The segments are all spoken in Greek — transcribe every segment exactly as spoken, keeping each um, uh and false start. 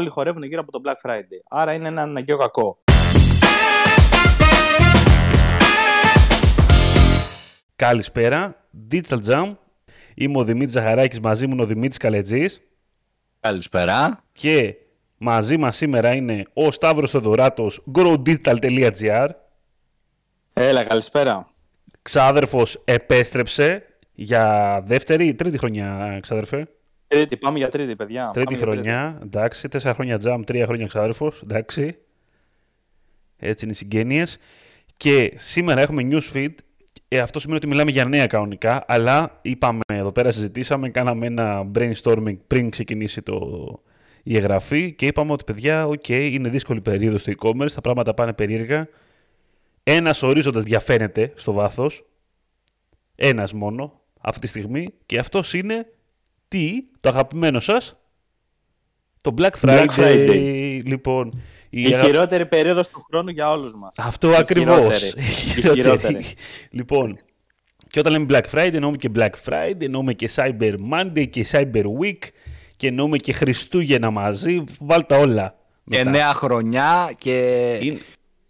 όλοι χορεύουν γύρω από το Black Friday. Άρα είναι ένα αναγκαίο κακό. Καλησπέρα, Digital Jam. Είμαι ο Δημήτρης Ζαχαράκης, μαζί μου είναι ο Δημήτρης Καλετζής. Καλησπέρα. Και μαζί μας σήμερα είναι ο Σταύρος Θεοδωράτος, grow digital dot g r. Έλα, καλησπέρα. Ξάδερφος επέστρεψε για δεύτερη ή τρίτη χρονιά, ξάδερφε. Τρίτη, πάμε για τρίτη, παιδιά. Τρίτη πάμε χρονιά, τρίτη. Εντάξει. Τέσσερα χρόνια Jam, τρία χρόνια ξάδερφος, εντάξει. Έτσι είναι οι συγγένειες. Και σήμερα έχουμε newsfeed. Ε, αυτό σημαίνει ότι μιλάμε για νέα κανονικά, αλλά είπαμε εδώ πέρα, συζητήσαμε, κάναμε ένα brainstorming πριν ξεκινήσει το, η εγγραφή και είπαμε ότι παιδιά, οκ, okay, είναι δύσκολη περίοδος στο e-commerce, τα πράγματα πάνε περίεργα. Ένας ορίζοντας διαφαίνεται στο βάθος, ένας μόνο αυτή τη στιγμή και αυτός είναι τι, το αγαπημένο σας, το Black Friday. Black Friday. Λοιπόν, η, η α... χειρότερη περίοδος του χρόνου για όλους μας. Αυτό η ακριβώς. Η χειρότερη. Η χειρότερη. Λοιπόν, και όταν λέμε Black Friday εννοούμε και Black Friday, εννοούμε και Cyber Monday και Cyber Week και εννοούμε και Χριστούγεννα μαζί, βάλτε όλα. Και νέα χρονιά και... Είναι...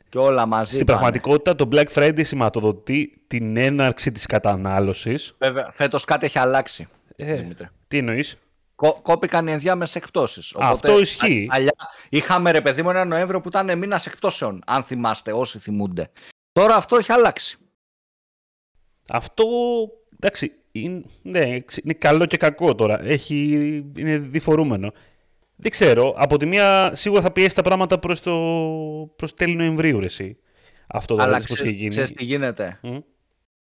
και όλα μαζί. Στην πάνε. Πραγματικότητα το Black Friday σηματοδοτεί την έναρξη της κατανάλωσης. Βέβαια, φέτος κάτι έχει αλλάξει. Ε, Δημήτρη. Τι εννοείς? Κο- κόπηκαν οι ενδιάμεσες εκπτώσεις. Αυτό ισχύει. Αλλιά, είχαμε ρε παιδί μου ένα Νοέμβριο που ήταν μήνας εκπτώσεων, αν θυμάστε, όσοι θυμούνται. Τώρα αυτό έχει αλλάξει. Αυτό, εντάξει, είναι, ναι, είναι καλό και κακό τώρα. Έχει, είναι διφορούμενο. Δεν ξέρω, από τη μία σίγουρα θα πιέσει τα πράγματα προς το προς τέλη Νοεμβρίου, εσύ. Αυτό το αλλάξει πώς έχει γίνει. Ξέρεις τι γίνεται. Mm?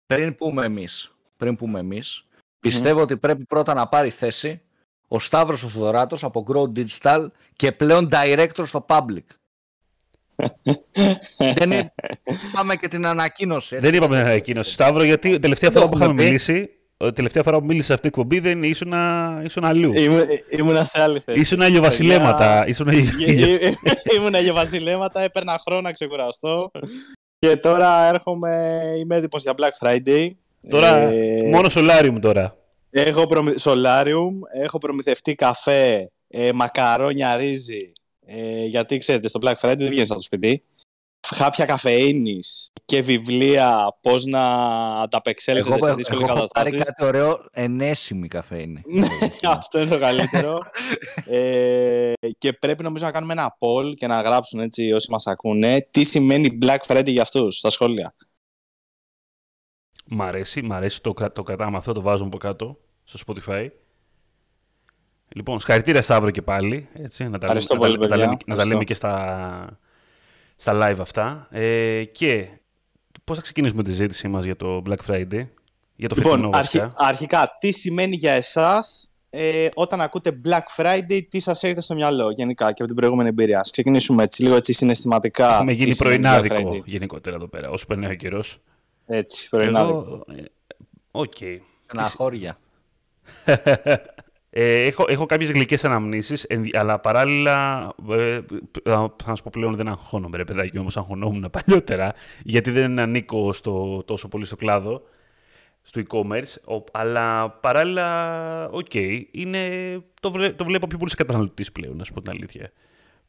Πριν πούμε εμείς, πριν πούμε εμείς mm. πιστεύω ότι πρέπει πρώτα να πάρει θέση ο Σταύρος ο Θεοδωράτος από Grow Digital και πλέον director στο public. Δεν είπαμε και την ανακοίνωση. Έτσι. Δεν είπαμε την ανακοίνωση, Σταύρο, γιατί τελευταία φορά που είχαμε μιλήσει... Τελευταία φορά που μίλησε αυτή η εκπομπή δεν ήσουν, ήσουν αλλού. Ήμουν, ήμουνα σε άλλη θέση. Ήσουν αγιοβασιλέματα. Ήσουν... ήμουν αγιοβασιλέματα, έπαιρνα χρόνο να ξεκουραστώ. Και τώρα έρχομαι, είμαι έτοιμος για Black Friday. Τώρα ε... μόνο Solarium τώρα. Έχω, προμη... Solarium, έχω προμηθευτεί καφέ, ε, μακαρόνια, ρύζι. Ε, γιατί ξέρετε, στο Black Friday δεν βγαίνεις από το σπιτί. Χάπια καφεΐνης και βιβλία, πώς να ανταπεξέλθετε σε δύσκολες καταστάσεις. Έχω πάρει κάτι ωραίο, ενέσιμη καφεΐνη. Αυτό είναι το καλύτερο. ε, και πρέπει νομίζω να κάνουμε ένα poll και να γράψουν έτσι όσοι μας ακούνε τι σημαίνει Black Friday για αυτούς στα σχόλια. Μ' αρέσει, μ' αρέσει το, το κατάμα αυτό, το βάζω από κάτω στο Spotify. Λοιπόν, συγχαρητήρια Σταύρο και πάλι. Έτσι, να τα, λέμε, πολύ, να, τα λέμε, να τα λέμε και στα... στα live αυτά. Ε, και πώς θα ξεκινήσουμε τη ζήτησή μας για το Black Friday, για το φετινό βασικά. Λοιπόν, αρχι, αρχικά, τι σημαίνει για εσάς ε, όταν ακούτε Black Friday, τι σας έρχεται στο μυαλό γενικά και από την προηγούμενη εμπειρία. Ας ξεκινήσουμε έτσι, λίγο έτσι συναισθηματικά. Έχουμε γίνει πρωινάδικο γενικότερα εδώ πέρα, όσο περνάει ο καιρός. Έτσι, πρωινάδικο. Οκ. Okay. Αναχώρια. Ε, έχω, έχω κάποιες γλυκές αναμνήσεις, αλλά παράλληλα, ε, θα σας πω πλέον δεν αγχώνομαι ρε παιδάκι, όμως αγχωνόμουν παλιότερα, γιατί δεν ανήκω στο, τόσο πολύ στο κλάδο, στο e-commerce, αλλά παράλληλα, οκ, okay, το, βλέ, το βλέπω πιο πολύ σε καταναλωτής πλέον, να σου πω την αλήθεια,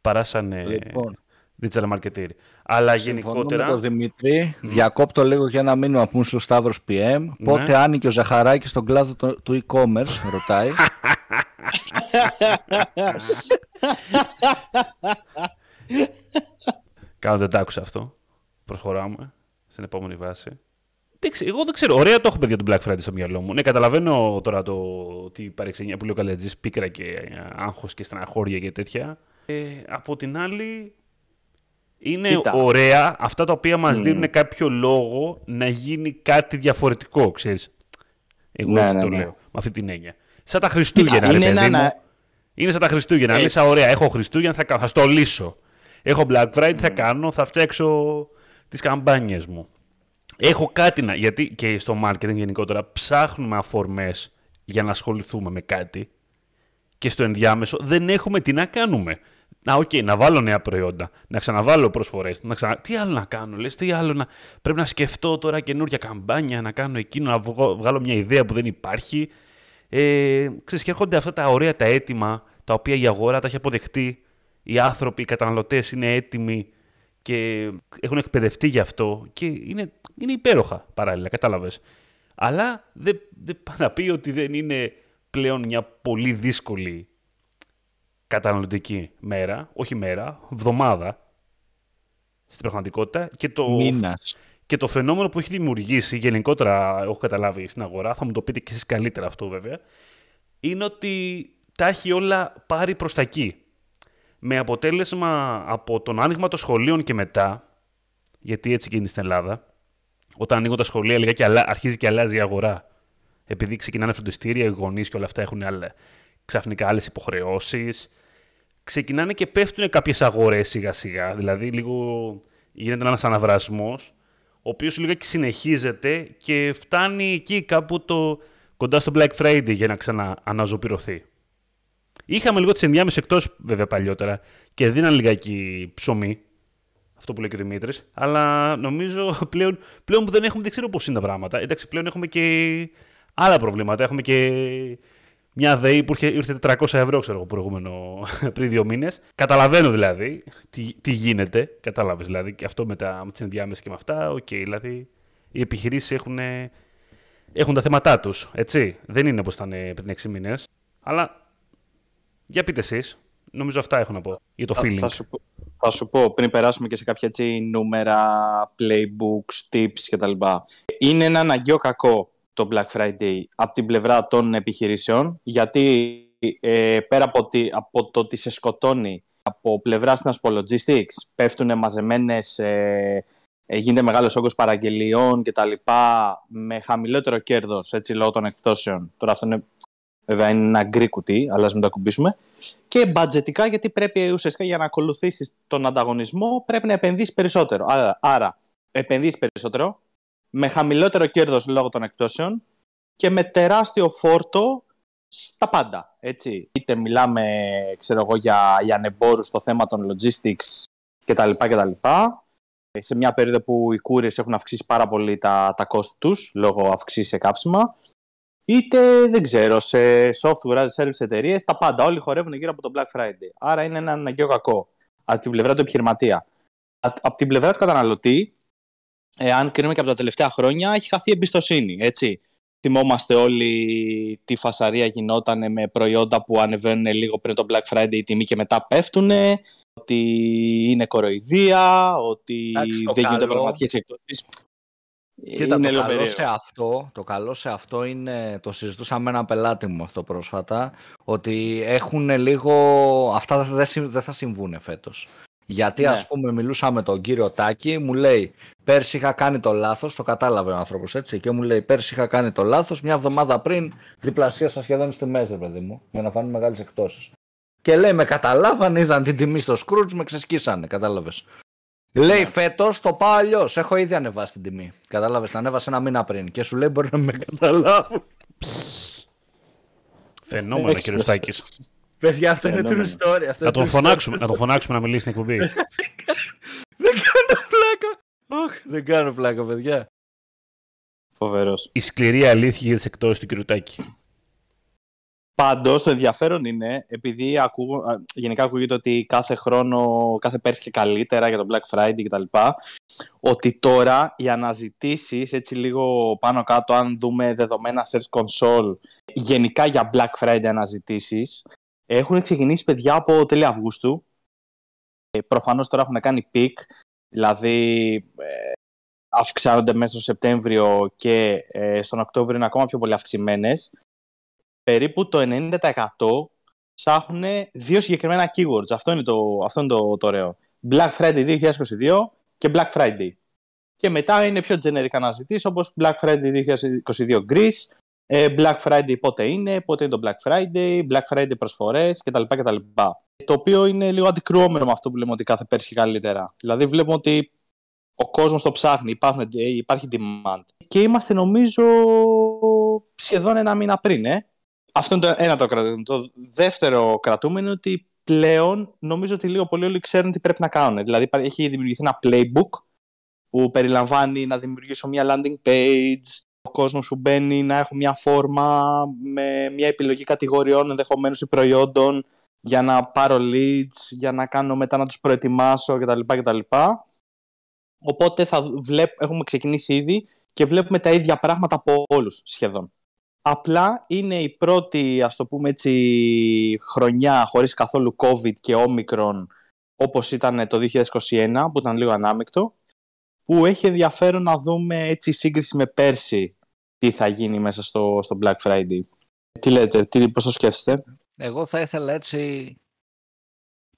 παρά σαν λοιπόν, digital marketer. Αλλά γενικότερα... Συμφωνώ Δημήτρη, διακόπτω λίγο για ένα μήνυμα που μου στο Σταύρος πι εμ, ναι. Πότε άνοιγε ο Ζαχαράκης στον κλάδο του, του e-commerce, ρωτάει. Κάνω δεν τ' άκουσα αυτό. Προχωράμε στην επόμενη βάση. Εγώ δεν ξέρω. Ωραία το έχω παιδιά τον Black Friday στο μυαλό μου. Ναι, καταλαβαίνω τώρα το τι παρεξενιά που λέει ο Καλετζής, πίκρα και άγχος και στεναχώρια και τέτοια. Ε, από την άλλη, είναι Κοίτα. Ωραία αυτά τα οποία μας mm. δίνουν κάποιο λόγο να γίνει κάτι διαφορετικό, ξέρεις. Εγώ ναι, έτσι ναι, το ναι. λέω, με αυτή την έννοια. Σαν τα Χριστούγεννα, είναι, ρε, παιδί ένα... μου. είναι σαν τα Χριστούγεννα. Λες, ωραία, έχω Χριστούγεννα, θα, κάνω, θα στολίσω. Έχω Black Friday, mm. θα κάνω, θα φτιάξω τις καμπάνιες μου. Έχω κάτι να... Γιατί και στο marketing γενικότερα ψάχνουμε αφορμές για να ασχοληθούμε με κάτι και στο ενδιάμεσο δεν έχουμε τι να κάνουμε. Να, οκ, okay, να βάλω νέα προϊόντα, να ξαναβάλω προσφορές, να ξανα... τι άλλο να κάνω, λες, τι άλλο να... Πρέπει να σκεφτώ τώρα καινούργια καμπάνια, να κάνω εκείνο, να βγω... βγάλω μια ιδέα που δεν υπάρχει. Ε, ξέρεις, και έρχονται αυτά τα ωραία τα αίτημα τα οποία η αγορά τα έχει αποδεχτεί οι άνθρωποι, οι καταναλωτές είναι έτοιμοι και έχουν εκπαιδευτεί γι' αυτό και είναι, είναι υπέροχα παράλληλα, κατάλαβες. Αλλά δεν δεν να πει ότι δεν είναι πλέον μια πολύ δύσκολη καταναλωτική μέρα, όχι μέρα, εβδομάδα στην πραγματικότητα και το, και το φαινόμενο που έχει δημιουργήσει γενικότερα, έχω καταλάβει στην αγορά, θα μου το πείτε και εσείς καλύτερα αυτό βέβαια, είναι ότι τα έχει όλα πάρει προς τα εκεί. Με αποτέλεσμα από τον άνοιγμα των σχολείων και μετά, γιατί έτσι γίνεται στην Ελλάδα, όταν ανοίγουν τα σχολεία λίγα και αλα... αρχίζει και αλλάζει η αγορά. Επειδή ξεκινάνε φροντιστήρια, οι γονείς και όλα αυτά έχουν άλλα... ξαφνικά άλλες υποχρεώσεις. Ξεκινάνε και πέφτουν κάποιες αγορές σιγά-σιγά. Δηλαδή, λίγο γίνεται ένας αναβρασμός, ο οποίος λίγα και συνεχίζεται και φτάνει εκεί κάπου το... κοντά στο Black Friday για να ξανααναζωπηρωθεί. Είχαμε λίγο τις ενδιάμεσες εκτός βέβαια παλιότερα και δίναν λιγάκι ψωμί, αυτό που λέει και ο Δημήτρης, αλλά νομίζω πλέον, πλέον που δεν έχουμε, δεν ξέρω πώς είναι τα πράγματα. Εντάξει, πλέον έχουμε και άλλα προβλήματα. Έχουμε και μια ΔΕΗ που ήρθε τετρακόσια ευρώ, ξέρω εγώ, προηγούμενο, πριν δύο μήνες. Καταλαβαίνω δηλαδή τι, τι γίνεται. Κατάλαβες δηλαδή και αυτό με, τα, με τις ενδιάμεσες και με αυτά. Οκ, okay, δηλαδή οι επιχειρήσεις έχουν, έχουν τα θέματά τους. Έτσι. Δεν είναι όπως ήταν πριν έξι μήνες. Αλλά. Για πείτε εσείς, νομίζω αυτά έχω να πω για το θα, feeling. Θα σου, θα σου πω, πριν περάσουμε και σε κάποια έτσι νούμερα, playbooks, tips κτλ. Είναι ένα αναγκαίο κακό το Black Friday από την πλευρά των επιχειρήσεων, γιατί ε, πέρα από, τη, από το ότι σε σκοτώνει από πλευράς να σου πω logistics, πέφτουν μαζεμένες, ε, ε, γίνεται μεγάλος όγκος παραγγελιών κτλ. Με χαμηλότερο κέρδος, έτσι, λόγω των εκπτώσεων. Τώρα αυτό είναι... Βέβαια είναι ένα γκρι κουτί, αλλά ας μην το ακουμπήσουμε. Και μπατζετικά, γιατί πρέπει ουσιαστικά για να ακολουθήσεις τον ανταγωνισμό πρέπει να επενδύσεις περισσότερο. Άρα, άρα επενδύσεις περισσότερο, με χαμηλότερο κέρδος λόγω των εκπτώσεων και με τεράστιο φόρτο στα πάντα. Έτσι. Είτε μιλάμε ξέρω εγώ, για, για ανεμπόρους στο θέμα των logistics κτλ. κτλ. Σε μια περίοδο που οι couriers έχουν αυξήσει πάρα πολύ τα, τα κόστη τους λόγω αυξήσεις σε καύσιμα. Είτε, δεν ξέρω, σε software, σε service εταιρείες, τα πάντα. Όλοι χορεύουν γύρω από το Black Friday. Άρα είναι ένα αναγκαίο κακό. Από την πλευρά του επιχειρηματία. Από την πλευρά του καταναλωτή, ε, αν κρίνουμε και από τα τελευταία χρόνια, έχει χαθεί εμπιστοσύνη. Έτσι. Θυμόμαστε όλοι τι φασαρία γινόταν με προϊόντα που ανεβαίνουν λίγο πριν το Black Friday η τιμή και μετά πέφτουν. Ότι είναι κοροϊδία, ότι Άξι, δεν γίνονται πραγματικές εκδόσεις. Κοίτα, το, καλό σε αυτό, το καλό σε αυτό είναι, το συζητούσαμε με ένα πελάτη μου αυτό πρόσφατα, ότι έχουν λίγο, αυτά δεν δε θα συμβούνε φέτος. Γιατί ναι. Ας πούμε μιλούσα με τον κύριο Τάκη, μου λέει πέρσι είχα κάνει το λάθος, το κατάλαβε ο άνθρωπος έτσι, και μου λέει πέρσι είχα κάνει το λάθος, μια εβδομάδα πριν διπλασίασα σχεδόν στις τιμές, ρε παιδί μου, για να φάνουν μεγάλες εκτόσεις. Και λέει με καταλάβανε, είδαν την τιμή στο Σκρούτζ, με ξεσκίσανε, κατάλαβες. Λέει ναι. Φέτος το πάω αλλιώς. Έχω ήδη ανεβάσει την τιμή. Κατάλαβες, την ανέβασε ένα μήνα πριν. Και σου λέει μπορεί να με καταλάβουν. Φαινόμενα κύριε Στάκης. Παιδιά, αυτό είναι true story. Να τον φωνάξουμε να μιλήσει στην εκπομπή. Δεν κάνω πλάκα. Όχι, δεν κάνω πλάκα, παιδιά. Φοβερός. Η σκληρή αλήθεια για τις εκτόσεις του κύριου Τάκη. Πάντως, το ενδιαφέρον είναι, επειδή ακούγω, γενικά ακούγεται ότι κάθε χρόνο, κάθε πέρσι και καλύτερα για το Black Friday κτλ. Ότι τώρα οι αναζητήσεις, έτσι λίγο πάνω κάτω, αν δούμε δεδομένα Search Console, γενικά για Black Friday αναζητήσεις, έχουν ξεκινήσει παιδιά από τέλη Αυγούστου. Προφανώς τώρα έχουν κάνει peak, δηλαδή αυξάνονται μέσα στο Σεπτέμβριο και στον Οκτώβριο είναι ακόμα πιο πολύ αυξημένες. Περίπου το ενενήντα τοις εκατό ψάχνουν δύο συγκεκριμένα keywords. Αυτό είναι το, αυτό είναι το, το ωραίο. Black Friday είκοσι είκοσι δύο και Black Friday. Και μετά είναι πιο generic αναζητήσεις όπως Black Friday είκοσι είκοσι δύο Greece, Black Friday πότε είναι, πότε είναι το Black Friday, Black Friday προσφορές κτλ. κτλ. Το οποίο είναι λίγο αντικρουόμενο με αυτό που λέμε ότι κάθε πέρσι καλύτερα. Δηλαδή βλέπουμε ότι ο κόσμος το ψάχνει, υπάρχουν, υπάρχει demand. Και είμαστε νομίζω σχεδόν ένα μήνα πριν, ε. Αυτό είναι το ένα το κρατούμενο. Το δεύτερο κρατούμενο είναι ότι πλέον νομίζω ότι λίγο πολύ όλοι ξέρουν τι πρέπει να κάνουν. Δηλαδή έχει δημιουργηθεί ένα playbook που περιλαμβάνει να δημιουργήσω μια landing page, ο κόσμος που μπαίνει να έχω μια φόρμα με μια επιλογή κατηγοριών ενδεχομένως ή προϊόντων, για να πάρω leads, για να κάνω μετά να τους προετοιμάσω κτλ. κτλ. Οπότε θα βλέπ, έχουμε ξεκινήσει ήδη και βλέπουμε τα ίδια πράγματα από όλους σχεδόν. Απλά είναι η πρώτη, ας το πούμε έτσι, χρονιά χωρίς καθόλου COVID και όμικρον, όπως ήταν το δύο χιλιάδες είκοσι ένα, που ήταν λίγο ανάμεικτο, που έχει ενδιαφέρον να δούμε έτσι σύγκριση με πέρσι τι θα γίνει μέσα στο, στο Black Friday. Τι λέτε, τι, πώς το σκέφτεστε? Εγώ θα ήθελα έτσι...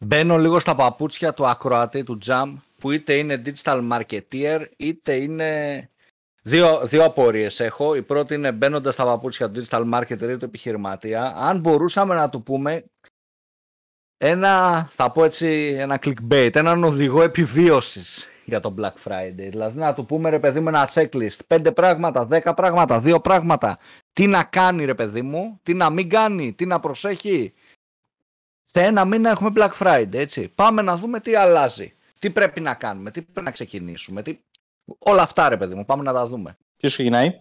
Μπαίνω λίγο στα παπούτσια του ακροατή του Jam, που είτε είναι digital marketeer, είτε είναι... Δύο, δύο απορίες έχω. Η πρώτη είναι, μπαίνοντας στα παπούτσια του digital marketer ή του επιχειρηματία, αν μπορούσαμε να του πούμε ένα, θα πω έτσι, ένα clickbait, έναν οδηγό επιβίωσης για τον Black Friday. Δηλαδή να του πούμε, ρε παιδί μου, ένα checklist, πέντε πράγματα, δέκα πράγματα, δύο πράγματα. Τι να κάνει, ρε παιδί μου, τι να μην κάνει, τι να προσέχει. Σε ένα μήνα έχουμε Black Friday, έτσι. Πάμε να δούμε τι αλλάζει, τι πρέπει να κάνουμε, τι πρέπει να ξεκινήσουμε, τι... Όλα αυτά, ρε παιδί μου, πάμε να τα δούμε. Ποιος ξεκινάει?